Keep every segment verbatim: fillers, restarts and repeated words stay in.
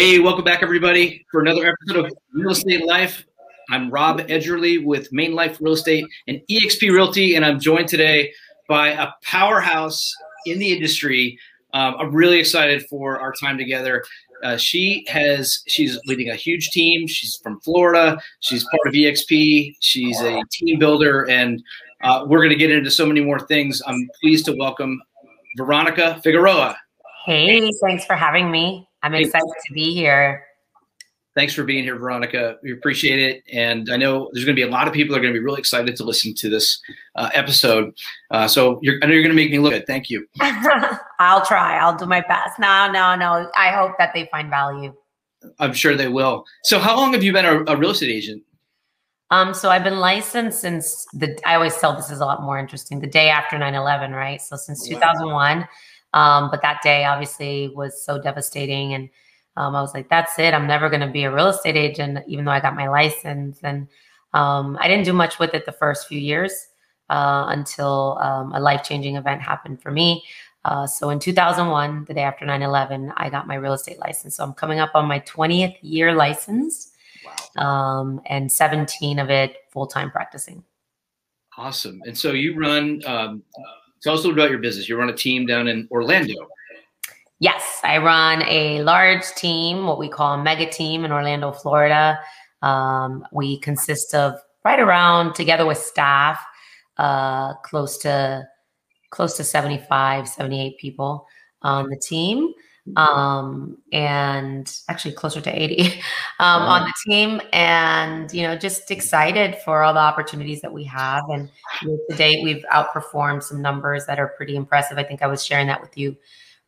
Hey, welcome back, everybody, for another episode of Real Estate Life. I'm Rob Edgerly with Main Life Real Estate and eXp Realty, and I'm joined today by a powerhouse in the industry. Um, I'm really excited for our time together. Uh, she has, she's leading a huge team. She's from Florida. She's part of eXp. She's a team builder, and uh, we're going to get into so many more things. I'm pleased to welcome Veronica Figueroa. Hey, thanks for having me. I'm excited to be here. Thanks for being here, Veronica. We appreciate it. And I know there's going to be a lot of people that are going to be really excited to listen to this uh, episode. Uh, so you're, I know you're going to make me look good. Thank you. I'll try. I'll do my best. No, no, no. I hope that they find value. I'm sure they will. So how long have you been a, a real estate agent? Um, so I've been licensed since the, I always tell this is a lot more interesting, the day after nine eleven, right? So since two thousand one. Wow. Um, but that day obviously was so devastating, and Um, I was like, that's it. I'm never going to be a real estate agent, even though I got my license. And um, I didn't do much with it the first few years uh, until um, a life-changing event happened for me. Uh, so in two thousand one, the day after nine eleven, I got my real estate license. So I'm coming up on my twentieth year license. Wow. um, and seventeen of it full-time practicing. Awesome. And so you run, um, tell us a little about your business. You run a team down in Orlando. Yes, I run a large team, what we call a mega team in Orlando, Florida. Um, we consist of right around, together with staff, uh, close to close to seventy-five, seventy-eight people on the team, um, and actually closer to eighty um, wow. on the team. And, you know, just excited for all the opportunities that we have. And to date, we've outperformed some numbers that are pretty impressive. I think I was sharing that with you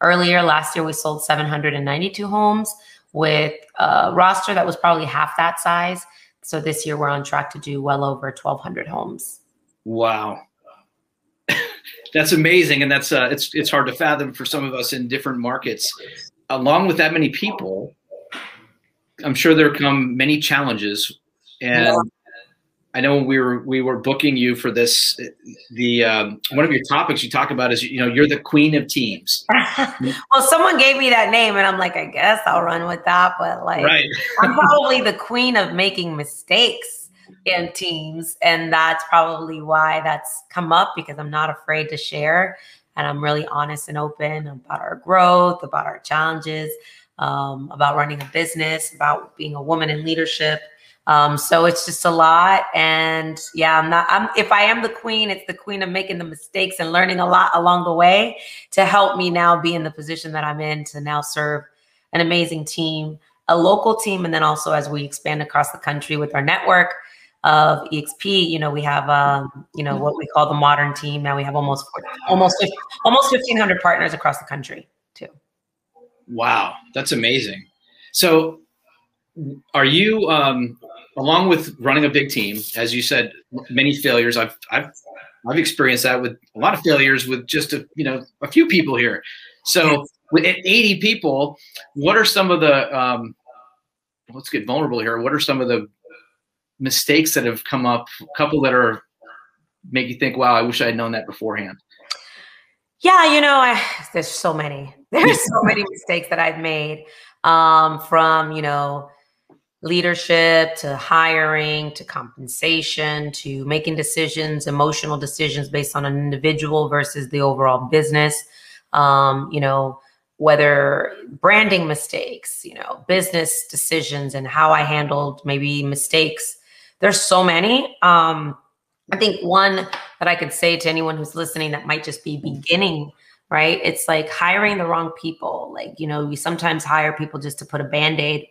earlier. Last year, we sold seven hundred ninety-two homes with a roster that was probably half that size. So this year, we're on track to do well over twelve hundred homes. Wow. That's amazing. And that's uh, it's it's hard to fathom for some of us in different markets. Along with that many people, I'm sure there come many challenges. And yeah. I know we were we were booking you for this. The um, one of your topics you talk about is, you know, you're the queen of teams. Well, someone gave me that name, and I'm like, I guess I'll run with that. But like, right. I'm probably the queen of making mistakes in teams, and that's probably why that's come up, because I'm not afraid to share, and I'm really honest and open about our growth, about our challenges, um, about running a business, about being a woman in leadership. Um, so it's just a lot. And yeah, I'm not, I'm, if I am the queen, it's the queen of making the mistakes and learning a lot along the way to help me now be in the position that I'm in to now serve an amazing team, a local team. And then also as we expand across the country with our network of eXp, you know, we have, um, you know, what we call the modern team. Now we have almost, almost, almost fifteen hundred partners across the country too. Wow. That's amazing. So are you, um, along with running a big team, as you said, many failures. I've I've I've experienced that with a lot of failures with just a you know a few people here. So with eighty people, what are some of the um, let's get vulnerable here. What are some of the mistakes that have come up? A couple that are make you think, wow, I wish I had known that beforehand. Yeah, you know, I, there's so many. There's so many mistakes that I've made um, from you know. leadership to hiring to compensation to making decisions, emotional decisions based on an individual versus the overall business. Um, you know, whether branding mistakes, you know, business decisions and how I handled maybe mistakes. There's so many. Um, I think one that I could say to anyone who's listening that might just be beginning, right? It's like hiring the wrong people. Like, you know, you sometimes hire people just to put a Band-Aid.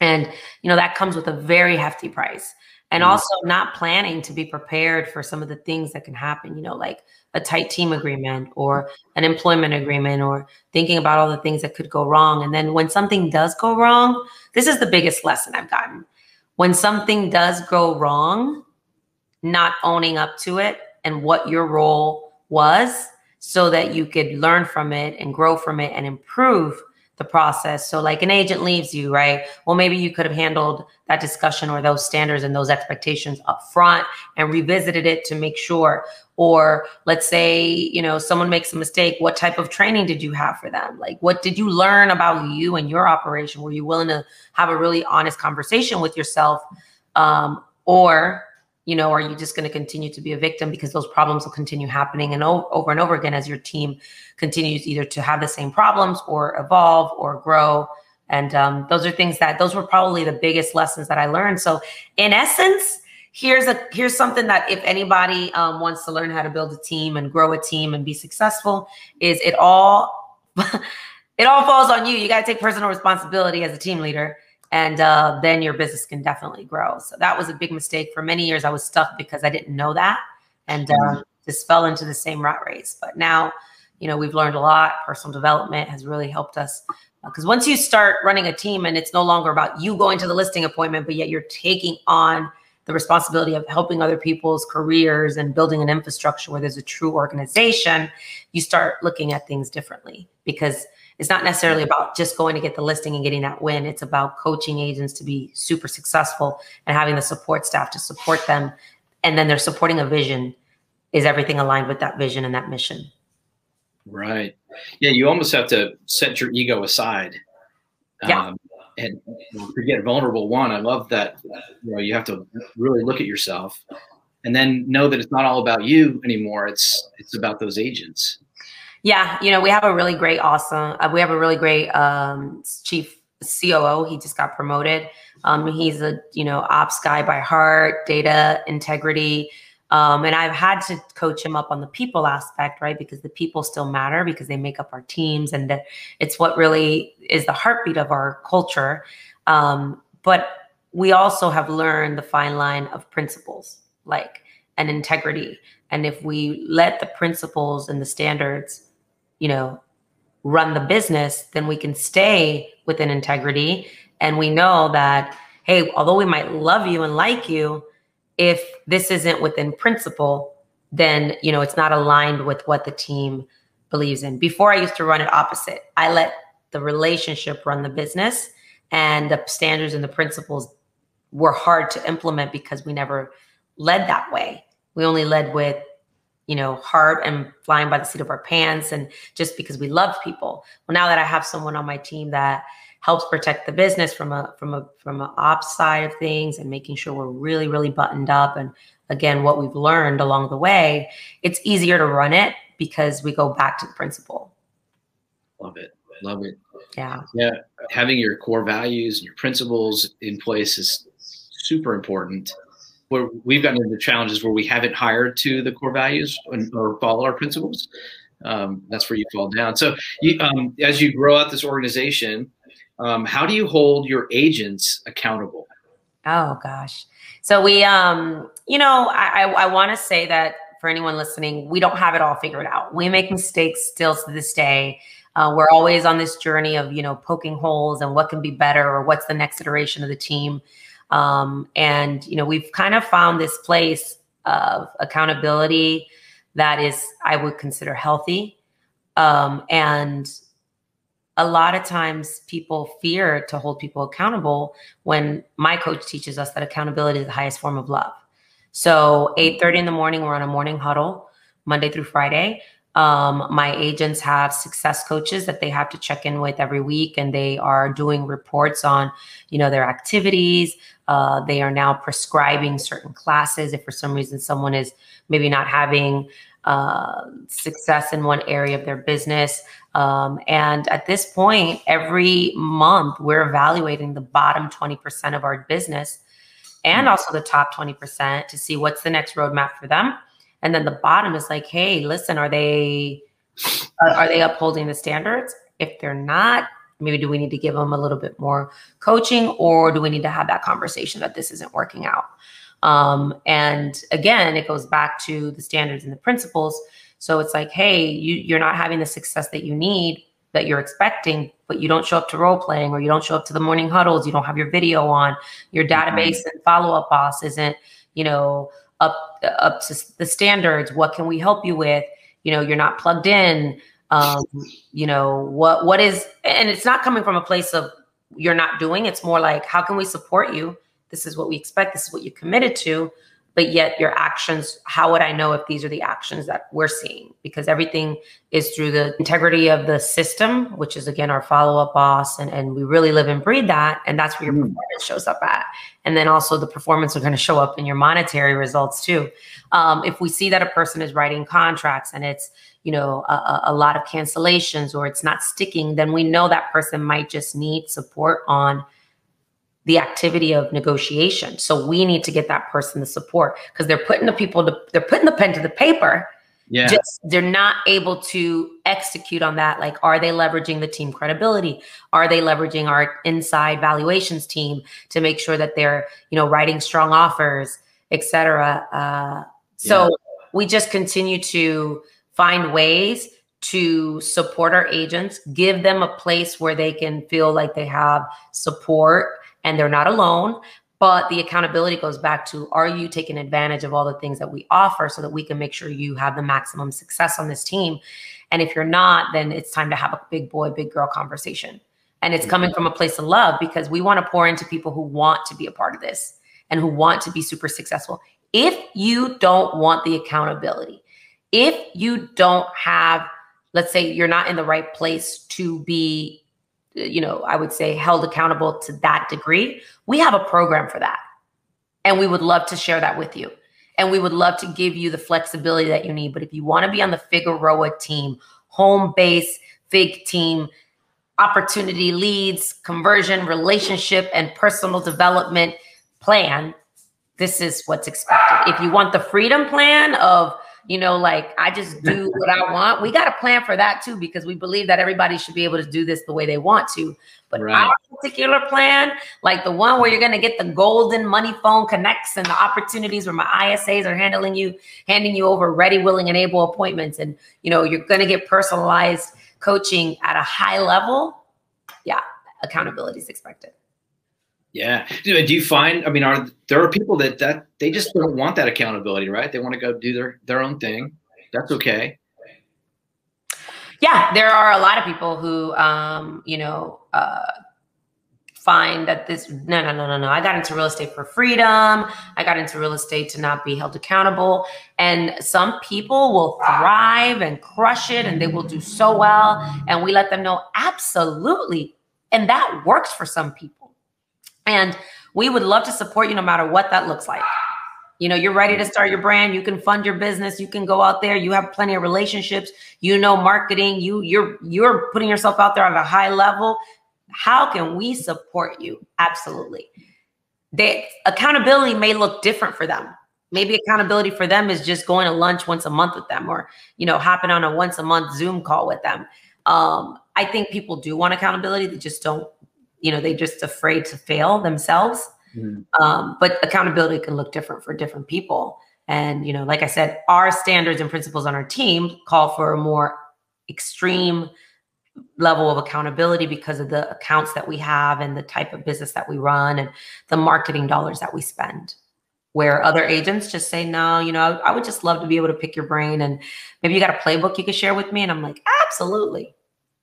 And, you know, that comes with a very hefty price, and also not planning to be prepared for some of the things that can happen, you know, like a tight team agreement or an employment agreement or thinking about all the things that could go wrong. And then when something does go wrong, this is the biggest lesson I've gotten. When something does go wrong, not owning up to it and what your role was so that you could learn from it and grow from it and improve, the process. So like an agent leaves you, right? Well, maybe you could have handled that discussion or those standards and those expectations up front and revisited it to make sure. Or let's say, you know, someone makes a mistake. What type of training did you have for them? Like, what did you learn about you and your operation? Were you willing to have a really honest conversation with yourself? Um, or, you know, are you just going to continue to be a victim, because those problems will continue happening and o- over and over again as your team continues either to have the same problems or evolve or grow. And um, those are things that, those were probably the biggest lessons that I learned. So in essence, here's a, here's something that if anybody um, wants to learn how to build a team and grow a team and be successful, is it all, it all falls on you. You got to take personal responsibility as a team leader, and uh, then your business can definitely grow. So that was a big mistake. For many years, I was stuck because I didn't know that, and um, just fell into the same rat race. But now, you know, we've learned a lot. Personal development has really helped us. Because once you start running a team and it's no longer about you going to the listing appointment, but yet you're taking on the responsibility of helping other people's careers and building an infrastructure where there's a true organization, you start looking at things differently, because it's not necessarily about just going to get the listing and getting that win. It's about coaching agents to be super successful and having the support staff to support them. And then they're supporting a vision. Is everything aligned with that vision and that mission? Right. Yeah, you almost have to set your ego aside. Yeah. Um, and forget vulnerable one. I love that. You know, you have to really look at yourself and then know that it's not all about you anymore. It's it's about those agents. Yeah. You know, we have a really great, awesome, uh, we have a really great um, chief C O O. He just got promoted. Um, he's a, you know, ops guy by heart, data integrity. Um, and I've had to coach him up on the people aspect, right? Because the people still matter, because they make up our teams, and that it's what really is the heartbeat of our culture. Um, but we also have learned the fine line of principles, like, and integrity. And if we let the principles and the standards, you know, run the business, then we can stay within integrity. And we know that, hey, although we might love you and like you, if this isn't within principle, then, you know, it's not aligned with what the team believes in. Before, I used to run it opposite. I let the relationship run the business, and the standards and the principles were hard to implement because we never led that way. We only led with, you know, heart and flying by the seat of our pants, and just because we love people. Well, now that I have someone on my team that helps protect the business from a from a from an ops side of things, and making sure we're really, really buttoned up. And again, what we've learned along the way, it's easier to run it because we go back to the principle. Love it. Love it. Yeah. Yeah. Having your core values and your principles in place is super important. Where we've gotten into challenges where we haven't hired to the core values and, or follow our principles. Um, that's where you fall down. So you, um, as you grow out this organization, Um, how do you hold your agents accountable? Oh, gosh. So we, um, you know, I, I, I want to say that for anyone listening, we don't have it all figured out. We make mistakes still to this day. Uh, we're always on this journey of, you know, poking holes and what can be better, or what's the next iteration of the team. Um, and, you know, we've kind of found this place of accountability that is, I would consider healthy. Um, and a lot of times people fear to hold people accountable, when my coach teaches us that accountability is the highest form of love. So eight thirty in the morning, we're on a morning huddle, Monday through Friday. Um, my agents have success coaches that they have to check in with every week, and they are doing reports on, you know, their activities. Uh, they are now prescribing certain classes. If for some reason someone is maybe not having uh, success in one area of their business, Um, and at this point, every month, we're evaluating the bottom twenty percent of our business, and also the top twenty percent, to see what's the next roadmap for them. And then the bottom is like, hey, listen, are they are they upholding the standards? If they're not, maybe do we need to give them a little bit more coaching, or do we need to have that conversation that this isn't working out? Um, and again, it goes back to the standards and the principles. So it's like, hey, you, you're not having the success that you need, that you're expecting, but you don't show up to role playing, or you don't show up to the morning huddles. You don't have your video on. Your database and follow up boss isn't, you know, up up to the standards. What can we help you with? You know, you're not plugged in. Um, you know, what what is, and it's not coming from a place of you're not doing. It's more like, how can we support you? This is what we expect. This is what you committed to. But yet your actions, how would I know if these are the actions that we're seeing? Because everything is through the integrity of the system, which is, again, our follow-up boss. And, and we really live and breathe that. And that's where your mm. performance shows up at. And then also the performance are going to show up in your monetary results too. Um, if we see that a person is writing contracts and it's, you know, a, a lot of cancellations or it's not sticking, then we know that person might just need support on the activity of negotiation. So we need to get that person the support because they're putting the people, to, they're putting the pen to the paper. Yeah. Just, they're not able to execute on that. Like, are they leveraging the team credibility? Are they leveraging our inside valuations team to make sure that they're, you know, writing strong offers, et cetera. Uh, so yeah. we just continue to find ways to support our agents, give them a place where they can feel like they have support and they're not alone, but the accountability goes back to, are you taking advantage of all the things that we offer so that we can make sure you have the maximum success on this team? And if you're not, then it's time to have a big boy, big girl conversation. And it's coming from a place of love because we want to pour into people who want to be a part of this and who want to be super successful. If you don't want the accountability, if you don't have, let's say you're not in the right place to be, you know, I would say held accountable to that degree, we have a program for that. And we would love to share that with you. And we would love to give you the flexibility that you need. But if you want to be on the Figueroa team, home base, Fig team, opportunity leads, conversion, relationship, and personal development plan, this is what's expected. If you want the freedom plan of, you know, like, I just do what I want, we got a plan for that too, because we believe that everybody should be able to do this the way they want to. But right. our particular plan, like the one where you're going to get the golden money phone connects and the opportunities where my I S As are handling you, handing you over ready, willing, and able appointments. And, you know, you're going to get personalized coaching at a high level. Yeah. Accountability is expected. Yeah. Do you find, I mean, are there are people that, that they just don't want that accountability, right? They want to go do their, their own thing. That's okay. Yeah. There are a lot of people who, um, you know, uh, find that this, no, no, no, no, no. I got into real estate for freedom. I got into real estate to not be held accountable. And some people will thrive and crush it and they will do so well. And we let them know, absolutely. And that works for some people. And we would love to support you no matter what that looks like. You know, you're ready to start your brand. You can fund your business. You can go out there. You have plenty of relationships. You know, marketing. You, you're you're putting yourself out there on a high level. How can we support you? Absolutely. They, accountability may look different for them. Maybe accountability for them is just going to lunch once a month with them or, you know, hopping on a once a month Zoom call with them. Um, I think people do want accountability. They just don't. You know, they're just afraid to fail themselves. Mm. Um, but accountability can look different for different people. And, you know, like I said, our standards and principles on our team call for a more extreme level of accountability because of the accounts that we have and the type of business that we run and the marketing dollars that we spend. Where other agents just say, no, you know, I would just love to be able to pick your brain and maybe you got a playbook you could share with me. And I'm like, absolutely.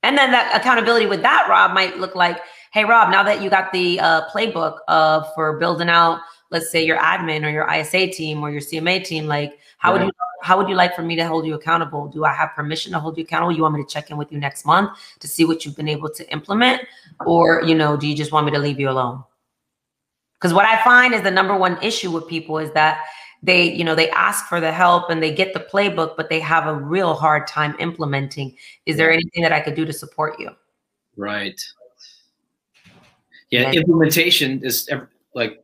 And then that accountability with that, Rob, might look like, hey, Rob, now that you got the uh, playbook uh, for building out, let's say your admin or your I S A team or your C M A team, like how right. would you how would you like for me to hold you accountable? Do I have permission to hold you accountable? You want me to check in with you next month to see what you've been able to implement? Or, you know, do you just want me to leave you alone? Because what I find is the number one issue with people is that they, you know, they ask for the help and they get the playbook, but they have a real hard time implementing. Is there anything that I could do to support you? Right. Yeah. And implementation is like,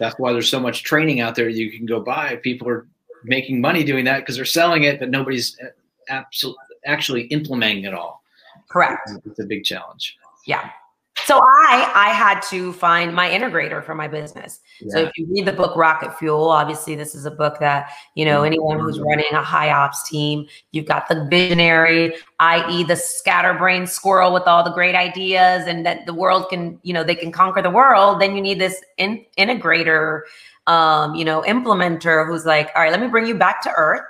that's why there's so much training out there you can go buy. People are making money doing that because they're selling it, but nobody's absolutely actually implementing it all. Correct. It's a big challenge. Yeah. So I, I had to find my integrator for my business. Yeah. So if you read the book Rocket Fuel, obviously this is a book that, you know, anyone who's running a high ops team, you've got the visionary, that is the scatterbrained squirrel with all the great ideas and that the world can, you know, they can conquer the world. Then you need this in, integrator, um, you know, implementer who's like, all right, let me bring you back to earth.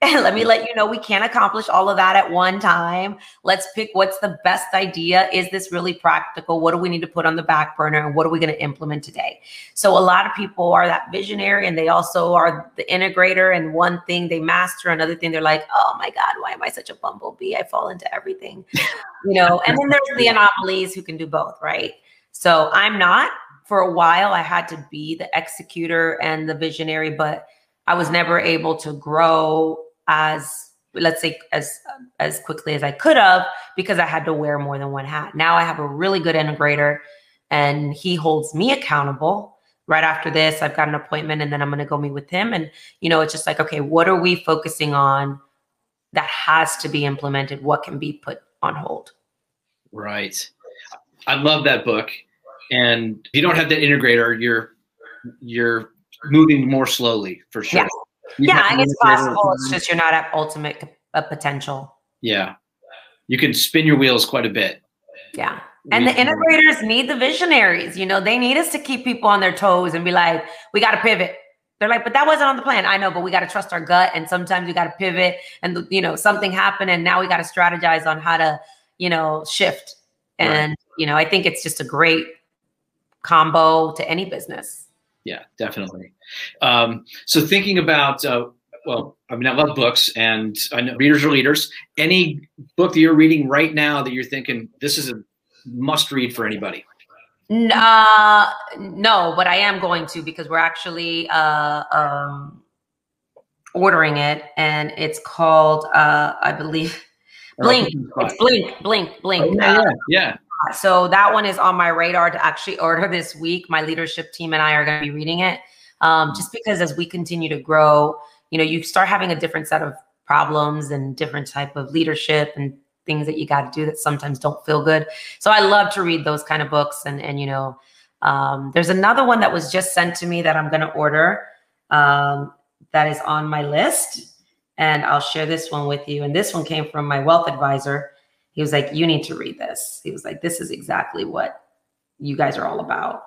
And let me let you know, we can't accomplish all of that at one time. Let's pick what's the best idea. Is this really practical? What do we need to put on the back burner? And what are we going to implement today? So a lot of people are that visionary, and they also are the integrator, and one thing they master, another thing they're like, oh my God, why am I such a bumblebee? I fall into everything, you know? And then there's the anomalies who can do both, right? So I'm not. For a while, I had to be the executor and the visionary, but I was never able to grow as, let's say, as as quickly as I could have, because I had to wear more than one hat. Now I have a really good integrator, and he holds me accountable. Right after this, I've got an appointment, and then I'm going to go meet with him. And, you know, it's just like, okay, what are we focusing on that has to be implemented? What can be put on hold? Right. I love that book. And if you don't have that integrator, you're, you're moving more slowly for sure. Yeah. You yeah, and it's possible. It's just you're not at ultimate uh, potential. Yeah. You can spin your wheels quite a bit. Yeah. And we the integrators need the visionaries. You know, they need us to keep people on their toes and be like, we got to pivot. They're like, but that wasn't on the plan. I know, but we got to trust our gut. And sometimes we got to pivot, and, you know, something happened, and now we got to strategize on how to, you know, shift. And, right. you know, I think it's just a great combo to any business. Yeah, definitely. Um, so thinking about, uh, well, I mean, I love books, and I know readers are leaders. Any book that you're reading right now that you're thinking this is a must read for anybody? Uh, no, but I am going to, because we're actually uh, um, ordering it, and it's called, uh, I believe, Blink. It's Blink, Blink, Blink. Oh, yeah, yeah. yeah. So that one is on my radar to actually order this week. My leadership team and I are going to be reading it, um, just because as we continue to grow, you know, you start having a different set of problems and different type of leadership and things that you got to do that sometimes don't feel good. So I love to read those kind of books. And, and you know, um, there's another one that was just sent to me that I'm going to order, um, that is on my list. And I'll share this one with you. And this one came from my wealth advisor. He was like, you need to read this. He was like, this is exactly what you guys are all about.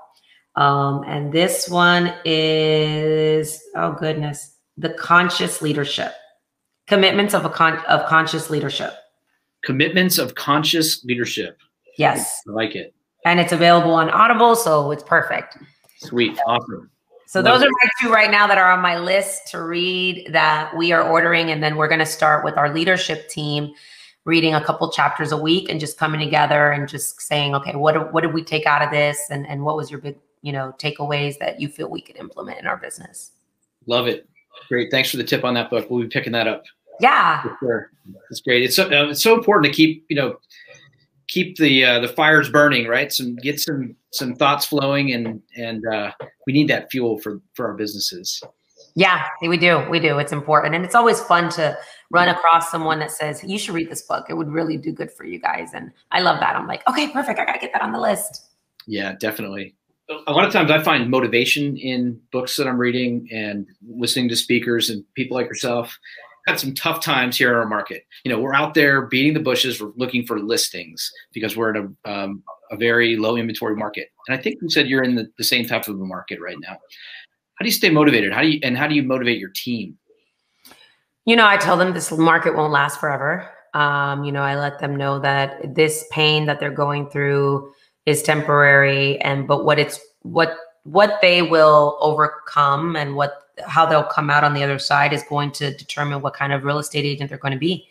Um, and this one is, oh goodness, the Conscious Leadership. Commitments of a con of Conscious Leadership. Commitments of Conscious Leadership. Yes. I like it. And it's available on Audible, so it's perfect. Sweet. Awesome. So those are my two right now that are on my list to read that we are ordering. And then we're going to start with our leadership team reading a couple chapters a week and just coming together and just saying, okay, what, what did we take out of this? And, and what was your big, you know, takeaways that you feel we could implement in our business? Love it. Great. Thanks for the tip on that book. We'll be picking that up. Yeah. For sure. That's great. It's so, uh, it's so important to keep, you know, keep the, uh, the fires burning, right? Some, get some, some thoughts flowing, and, and, uh, we need that fuel for, for our businesses. Yeah, we do. We do. It's important. And it's always fun to run across someone that says, you should read this book. It would really do good for you guys. And I love that. I'm like, okay, perfect. I got to get that on the list. Yeah, definitely. A lot of times I find motivation in books that I'm reading and listening to speakers and people like yourself. Had some tough times here in our market. You know, we're out there beating the bushes. We're looking for listings because we're in a, um, a very low inventory market. And I think you said you're in the, the same type of a market right now. How do you stay motivated? How do you, and how do you motivate your team? You know, I tell them this market won't last forever. Um, you know, I let them know that this pain that they're going through is temporary, and, but what it's, what, what they will overcome and what, how they'll come out on the other side is going to determine what kind of real estate agent they're going to be.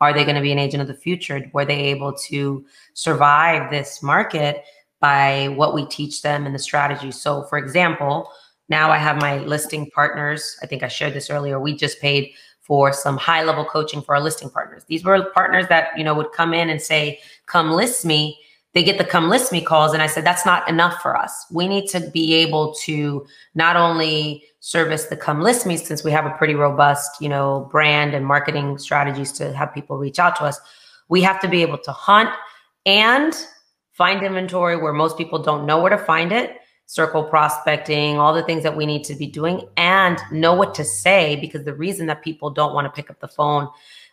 Are they going to be an agent of the future? Were they able to survive this market by what we teach them and the strategy? So for example, now I have my listing partners. I think I shared this earlier. We just paid for some high level coaching for our listing partners. These were partners that, you know, would come in and say, come list me. They get the come list me calls. And I said, that's not enough for us. We need to be able to not only service the come list me, since we have a pretty robust, you know, brand and marketing strategies to have people reach out to us. We have to be able to hunt and find inventory where most people don't know where to find it. Circle prospecting, all the things that we need to be doing, and know what to say, because the reason that people don't want to pick up the phone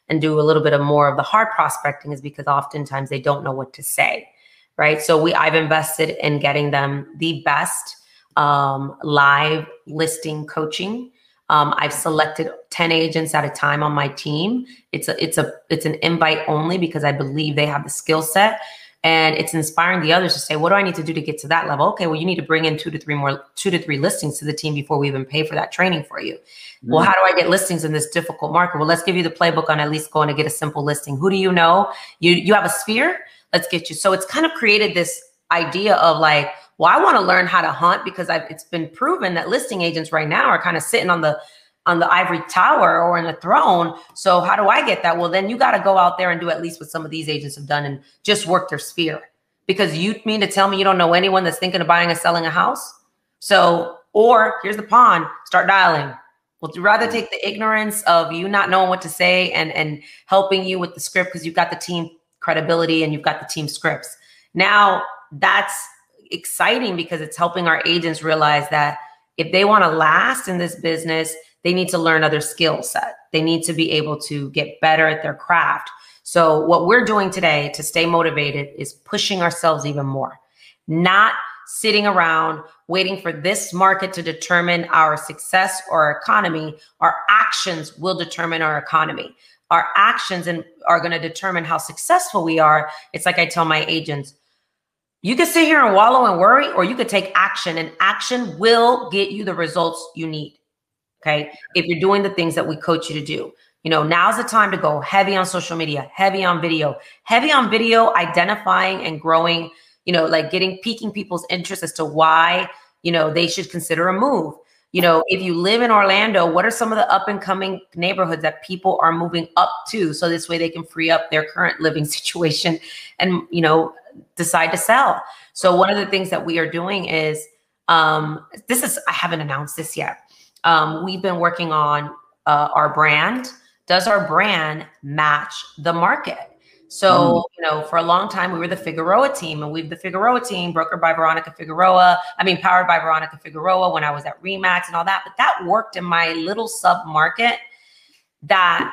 and do a little bit of more of the hard prospecting is because oftentimes they don't know what to say, right? So we, I've invested in getting them the best um, live listing coaching Um, I've selected ten agents at a time on my team. It's a, it's a, it's an invite only because I believe they have the skill set, and it's inspiring the others to say, what do I need to do to get to that level? Okay, well, you need to bring in two to three more, two to three listings to the team before we even pay for that training for you. Mm-hmm. Well, how do I get listings in this difficult market? Well, let's give you the playbook on at least going to get a simple listing. Who do you know? You, you have a sphere? Let's get you. So it's kind of created this idea of like, well, I want to learn how to hunt because I've, it's been proven that listing agents right now are kind of sitting on the on the ivory tower or in the throne. So how do I get that? Well, then you got to go out there and do at least what some of these agents have done and just work their sphere, because you mean to tell me you don't know anyone that's thinking of buying or selling a house? So, or here's the pawn, start dialing. Well, would you rather take the ignorance of you not knowing what to say and, and helping you with the script because you've got the team credibility and you've got the team scripts. Now that's exciting because it's helping our agents realize that if they want to last in this business, they need to learn other skill set. They need to be able to get better at their craft. So what we're doing today to stay motivated is pushing ourselves even more, not sitting around waiting for this market to determine our success or our economy. Our actions will determine our economy. Our actions and are going to determine how successful we are. It's like I tell my agents, you could sit here and wallow and worry, or you could take action, and action will get you the results you need. Okay. If you're doing the things that we coach you to do, you know, now's the time to go heavy on social media, heavy on video, heavy on video, identifying and growing, you know, like getting, piquing people's interest as to why, you know, they should consider a move. You know, if you live in Orlando, what are some of the up and coming neighborhoods that people are moving up to? So this way they can free up their current living situation and, you know, decide to sell. So one of the things that we are doing is, um, this is, I haven't announced this yet. Um, we've been working on uh, our brand. Does our brand match the market? So, mm. you know, for a long time, we were the Figueroa team, and we've the Figueroa team, brokered by Veronica Figueroa. I mean, powered by Veronica Figueroa when I was at RE/MAX and all that. But that worked in my little sub market that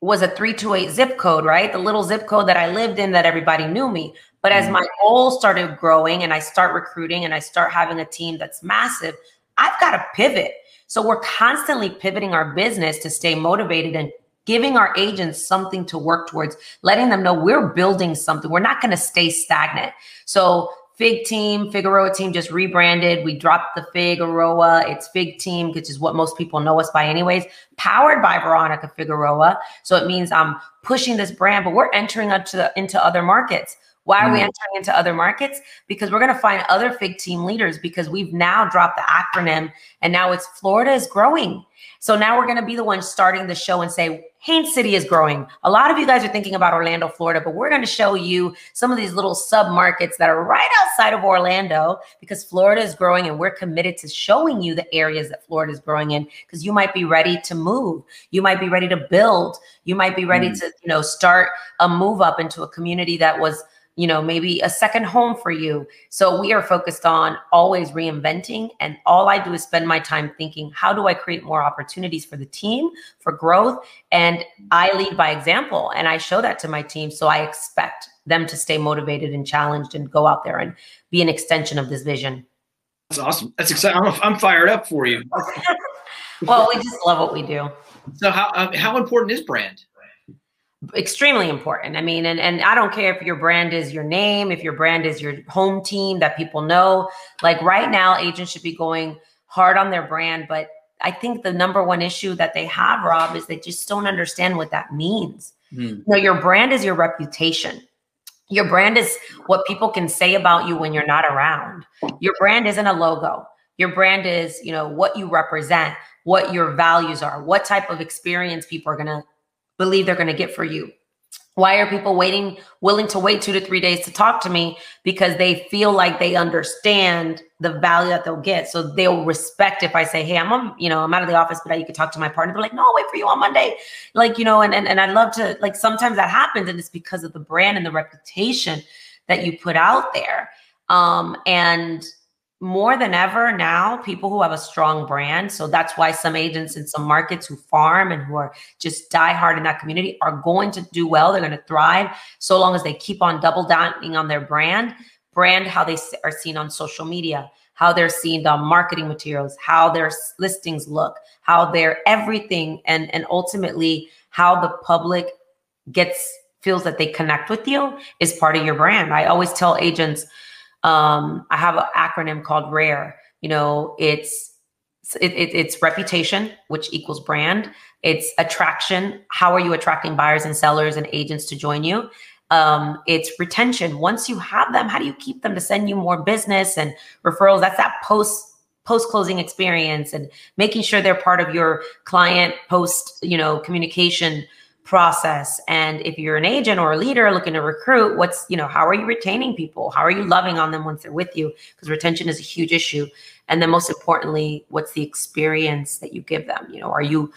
was a three two eight zip code, right? The little zip code that I lived in that everybody knew me. But as my goal started growing and I start recruiting and I start having a team that's massive, I've got to pivot. So we're constantly pivoting our business to stay motivated and giving our agents something to work towards, letting them know we're building something. We're not going to stay stagnant. So Fig Team, Figueroa Team just rebranded. We dropped the Figueroa. It's Fig Team, which is what most people know us by anyways, powered by Veronica Figueroa. So it means I'm pushing this brand, but we're entering into, the, into other markets. Why are we entering into other markets? Because we're going to find other Fig Team leaders, because we've now dropped the acronym, and now it's Florida is growing. So now we're going to be the ones starting the show and say, Haines City is growing. A lot of you guys are thinking about Orlando, Florida, but we're going to show you some of these little sub markets that are right outside of Orlando, because Florida is growing, and we're committed to showing you the areas that Florida is growing in, because you might be ready to move. You might be ready to build. You might be ready mm. to, you know, start a move up into a community that was, you know, maybe a second home for you. So we are focused on always reinventing. And all I do is spend my time thinking, how do I create more opportunities for the team, for growth? And I lead by example, and I show that to my team. So I expect them to stay motivated and challenged and go out there and be an extension of this vision. That's awesome. That's exciting. I'm, I'm fired up for you. Well, we just love what we do. So how, um, how important is brand? Extremely important. I mean, and, and I don't care if your brand is your name, if your brand is your home team that people know. Like right now, agents should be going hard on their brand. But I think the number one issue that they have, Rob, is they just don't understand what that means. Mm. You know, your brand is your reputation. Your brand is what people can say about you when you're not around. Your brand isn't a logo. Your brand is, you know, what you represent, what your values are, what type of experience people are going to believe they're going to get for you. Why are people waiting, willing to wait two to three days to talk to me? Because they feel like they understand the value that they'll get. So they'll respect if I say, hey, I'm, on, you know, I'm out of the office, but you could talk to my partner. They're like, no, I'll wait for you on Monday. Like, you know, and, and, and I'd love to, like, sometimes that happens, and it's because of the brand and the reputation that you put out there. Um, and more than ever now, people who have a strong brand. So that's why some agents in some markets who farm and who are just diehard in that community are going to do well. They're going to thrive so long as they keep on double downing on their brand, brand, how they are seen on social media, how their C and marketing materials, how their listings look, how their everything, and, and ultimately how the public gets feels that they connect with you is part of your brand. I always tell agents, um, I have an acronym called RARE. You know, it's It, it, it's reputation, which equals brand. It's attraction. How are you attracting buyers and sellers and agents to join you? Um, it's retention. Once you have them, how do you keep them to send you more business and referrals? That's that post post closing experience and making sure they're part of your client post, you know, communication process. And if you're an agent or a leader looking to recruit, what's, you know, how are you retaining people? How are you loving on them once they're with you? Because retention is a huge issue. And then most importantly, what's the experience that you give them? You know, are you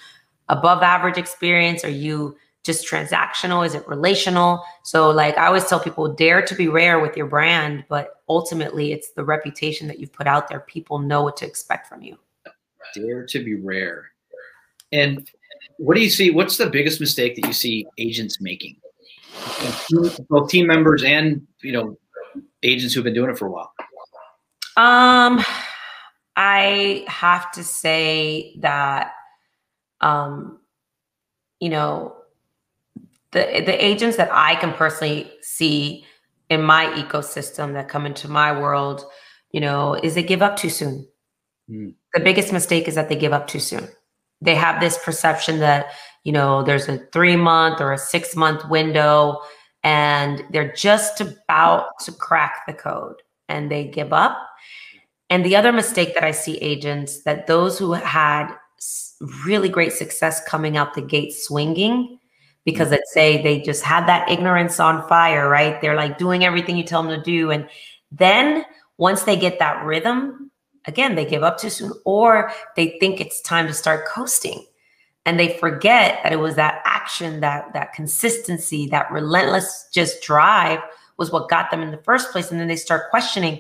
above average experience? Are you just transactional? Is it relational? So like I always tell people, dare to be rare with your brand, but ultimately it's the reputation that you've put out there. People know what to expect from you. Dare to be rare. And what do you see? What's the biggest mistake that you see agents making? Both team members and, you know, agents who've been doing it for a while. Um... I have to say that, um, you know, the the agents that I can personally see in my ecosystem that come into my world, you know, is they give up too soon. Mm. The biggest mistake is that they give up too soon. They have this perception that, you know, there's a three month or a six month window and they're just about to crack the code and they give up. And the other mistake that I see agents, that those who had really great success coming out the gate swinging, because let's say they just had that ignorance on fire, right? They're like doing everything you tell them to do. And then once they get that rhythm, again, they give up too soon, or they think it's time to start coasting. And they forget that it was that action, that, that consistency, that relentless just drive was what got them in the first place. And then they start questioning,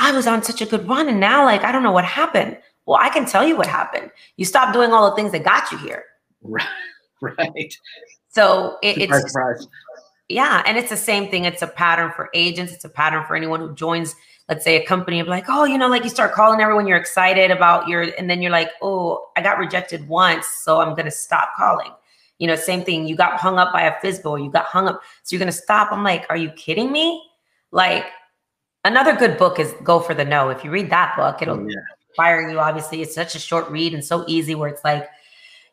I was on such a good run and now like, I don't know what happened. Well, I can tell you what happened. You stopped doing all the things that got you here. Right. Right. So it, surprise, it's, surprise. Yeah. And it's the same thing. It's a pattern for agents. It's a pattern for anyone who joins, let's say a company of like, oh, you know, like you start calling everyone you're excited about your, and then you're like, oh, I got rejected once, so I'm going to stop calling. You know, same thing. You got hung up by a F S B O, you got hung up. So you're going to stop. I'm like, are you kidding me? Like, another good book is Go for the No. If you read that book, it'll oh, yeah. inspire you. Obviously, it's such a short read and so easy where it's like,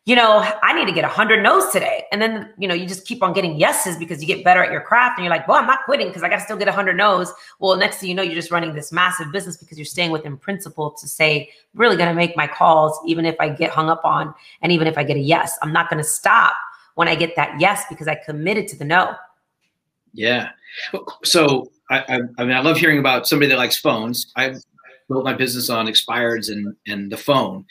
you know, I need to get a hundred no's today. And then, you know, you just keep on getting yeses because you get better at your craft and you're like, well, I'm not quitting because I got to still get a hundred no's. Well, next thing you know, you're just running this massive business because you're staying within principle to say, I'm really going to make my calls even if I get hung up on and even if I get a yes. I'm not going to stop when I get that yes because I committed to the no. Yeah. So I, I mean, I love hearing about somebody that likes phones. I built my business on expireds and, and the phone.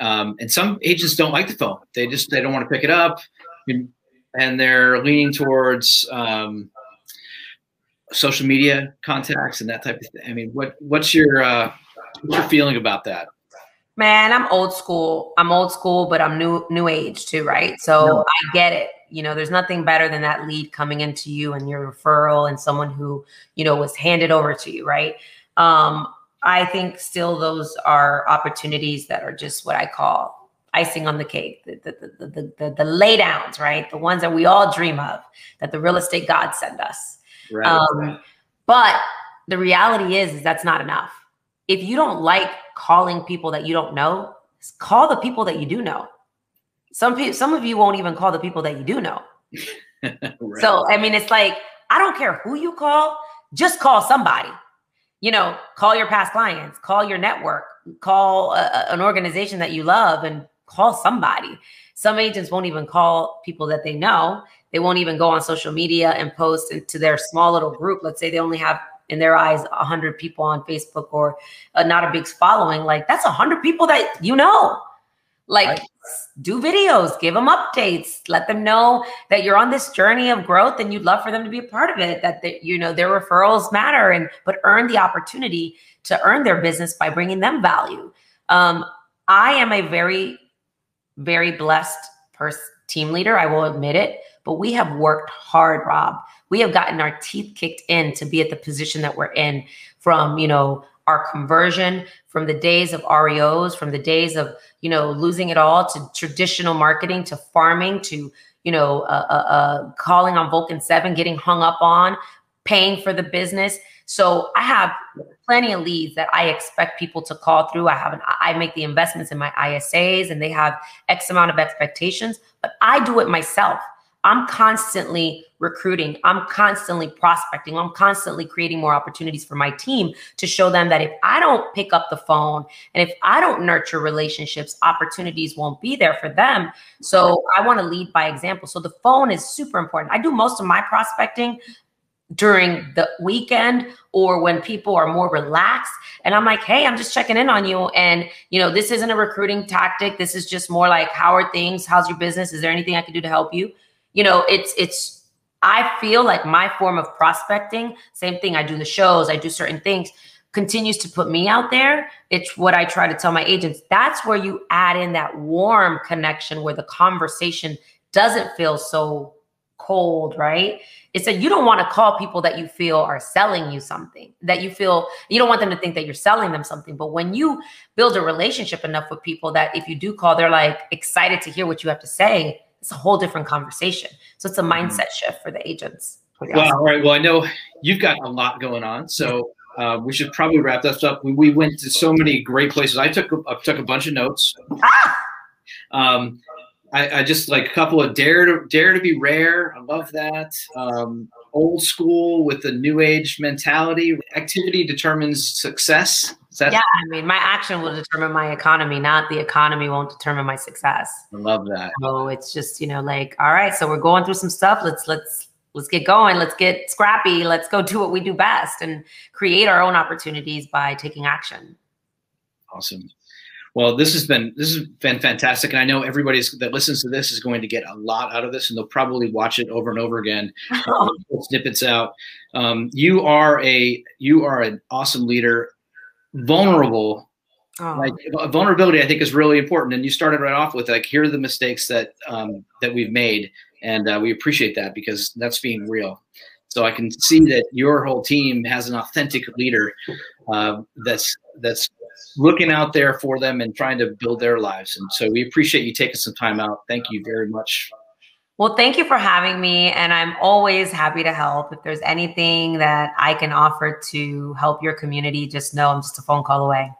Um, and some agents don't like the phone. They just, they don't want to pick it up and they're leaning towards um, social media contacts and that type of thing. I mean, what, what's your, uh, what's your feeling about that? Man, I'm old school. I'm old school, but I'm new, new age too. Right. So no. I get it. You know, there's nothing better than that lead coming into you and your referral and someone who, you know, was handed over to you. Right. Um, I think still those are opportunities that are just what I call icing on the cake, the, the, the, the, the, the lay downs, right. The ones that we all dream of that the real estate gods send us. Right. Um, but the reality is, is that's not enough. If you don't like calling people that you don't know, call the people that you do know. Some people, some of you won't even call the people that you do know. Right. So, I mean, it's like, I don't care who you call, just call somebody, you know, call your past clients, call your network, call a, an organization that you love and call somebody. Some agents won't even call people that they know. They won't even go on social media and post to their small little group. Let's say they only have in their eyes a hundred people on Facebook or uh, not a big following. Like that's a hundred people that, you know, like right. Do videos, give them updates, let them know that you're on this journey of growth and you'd love for them to be a part of it, that they, you know, their referrals matter, and but earn the opportunity to earn their business by bringing them value. Um, I am a very, very blessed person, team leader. I will admit it, but we have worked hard, Rob. We have gotten our teeth kicked in to be at the position that we're in, from, you know, our conversion from the days of R E Os, from the days of, you know, losing it all, to traditional marketing, to farming, to, you know, uh, uh, uh, calling on Vulcan seven, getting hung up on, paying for the business. So I have plenty of leads that I expect people to call through. I have an, I make the investments in my I S As and they have X amount of expectations, but I do it myself. I'm constantly recruiting. I'm constantly prospecting. I'm constantly creating more opportunities for my team to show them that if I don't pick up the phone and if I don't nurture relationships, opportunities won't be there for them. So I want to lead by example. So the phone is super important. I do most of my prospecting during the weekend or when people are more relaxed. And I'm like, hey, I'm just checking in on you. And, you know, this isn't a recruiting tactic. This is just more like, how are things? How's your business? Is there anything I can do to help you? You know, it's, it's, I feel like my form of prospecting, same thing, I do the shows, I do certain things, continues to put me out there. It's what I try to tell my agents. That's where you add in that warm connection where the conversation doesn't feel so cold, right? It's that you don't want to call people that you feel are selling you something, that you feel, you don't want them to think that you're selling them something. But when you build a relationship enough with people that if you do call, they're like excited to hear what you have to say, it's a whole different conversation. So it's a mindset shift for the agents. Well, all right. Well, I know you've got a lot going on, so uh, we should probably wrap this up. We, we went to so many great places. I took I took a bunch of notes. Ah! Um, I, I just like a couple of dare to dare to be rare. I love that. Um, old school with the new age mentality. Activity determines success. That- yeah, I mean, my action will determine my economy, not the economy won't determine my success. I love that. So it's just, you know, like, all right, so we're going through some stuff. Let's let's let's get going. Let's get scrappy. Let's go do what we do best and create our own opportunities by taking action. Awesome. Well, this has been this has been fantastic, and I know everybody that listens to this is going to get a lot out of this, and they'll probably watch it over and over again. Oh. Um, snippets out. Um, you are a you are an awesome leader. Vulnerable, oh. like vulnerability, I think is really important. And you started right off with like, here are the mistakes that um, that we've made, and uh, we appreciate that because that's being real. So I can see that your whole team has an authentic leader uh, that's that's looking out there for them and trying to build their lives. And so we appreciate you taking some time out. Thank you very much. Well, thank you for having me, and I'm always happy to help. If there's anything that I can offer to help your community, just know I'm just a phone call away.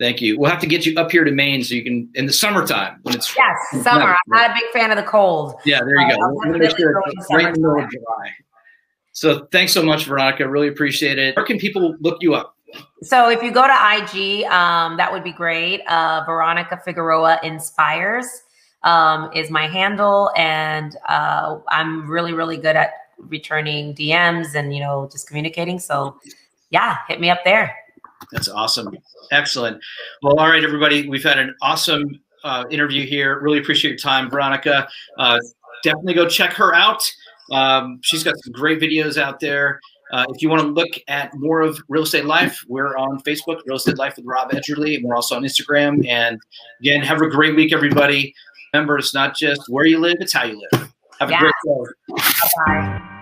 Thank you. We'll have to get you up here to Maine so you can, in the summertime when it's yes, summer. Nice. I'm not a big fan of the cold. Yeah, there you go. Uh, really sure right in July. So thanks so much, Veronica. Really appreciate it. Where can people look you up? So if you go to I G, um, that would be great. Uh, Veronica Figueroa Inspires. Um, is my handle, and uh, I'm really, really good at returning D Ms and, you know, just communicating. So yeah, hit me up there. That's awesome. Excellent. Well, all right, everybody, we've had an awesome uh, interview here. Really appreciate your time, Veronica. Uh, definitely go check her out. Um, she's got some great videos out there. Uh, if you want to look at more of Real Estate Life, we're on Facebook, Real Estate Life with Rob Edgerly, and we're also on Instagram. And again, have a great week, everybody. Remember, it's not just where you live, it's how you live. Have a yeah. great day. Bye-bye.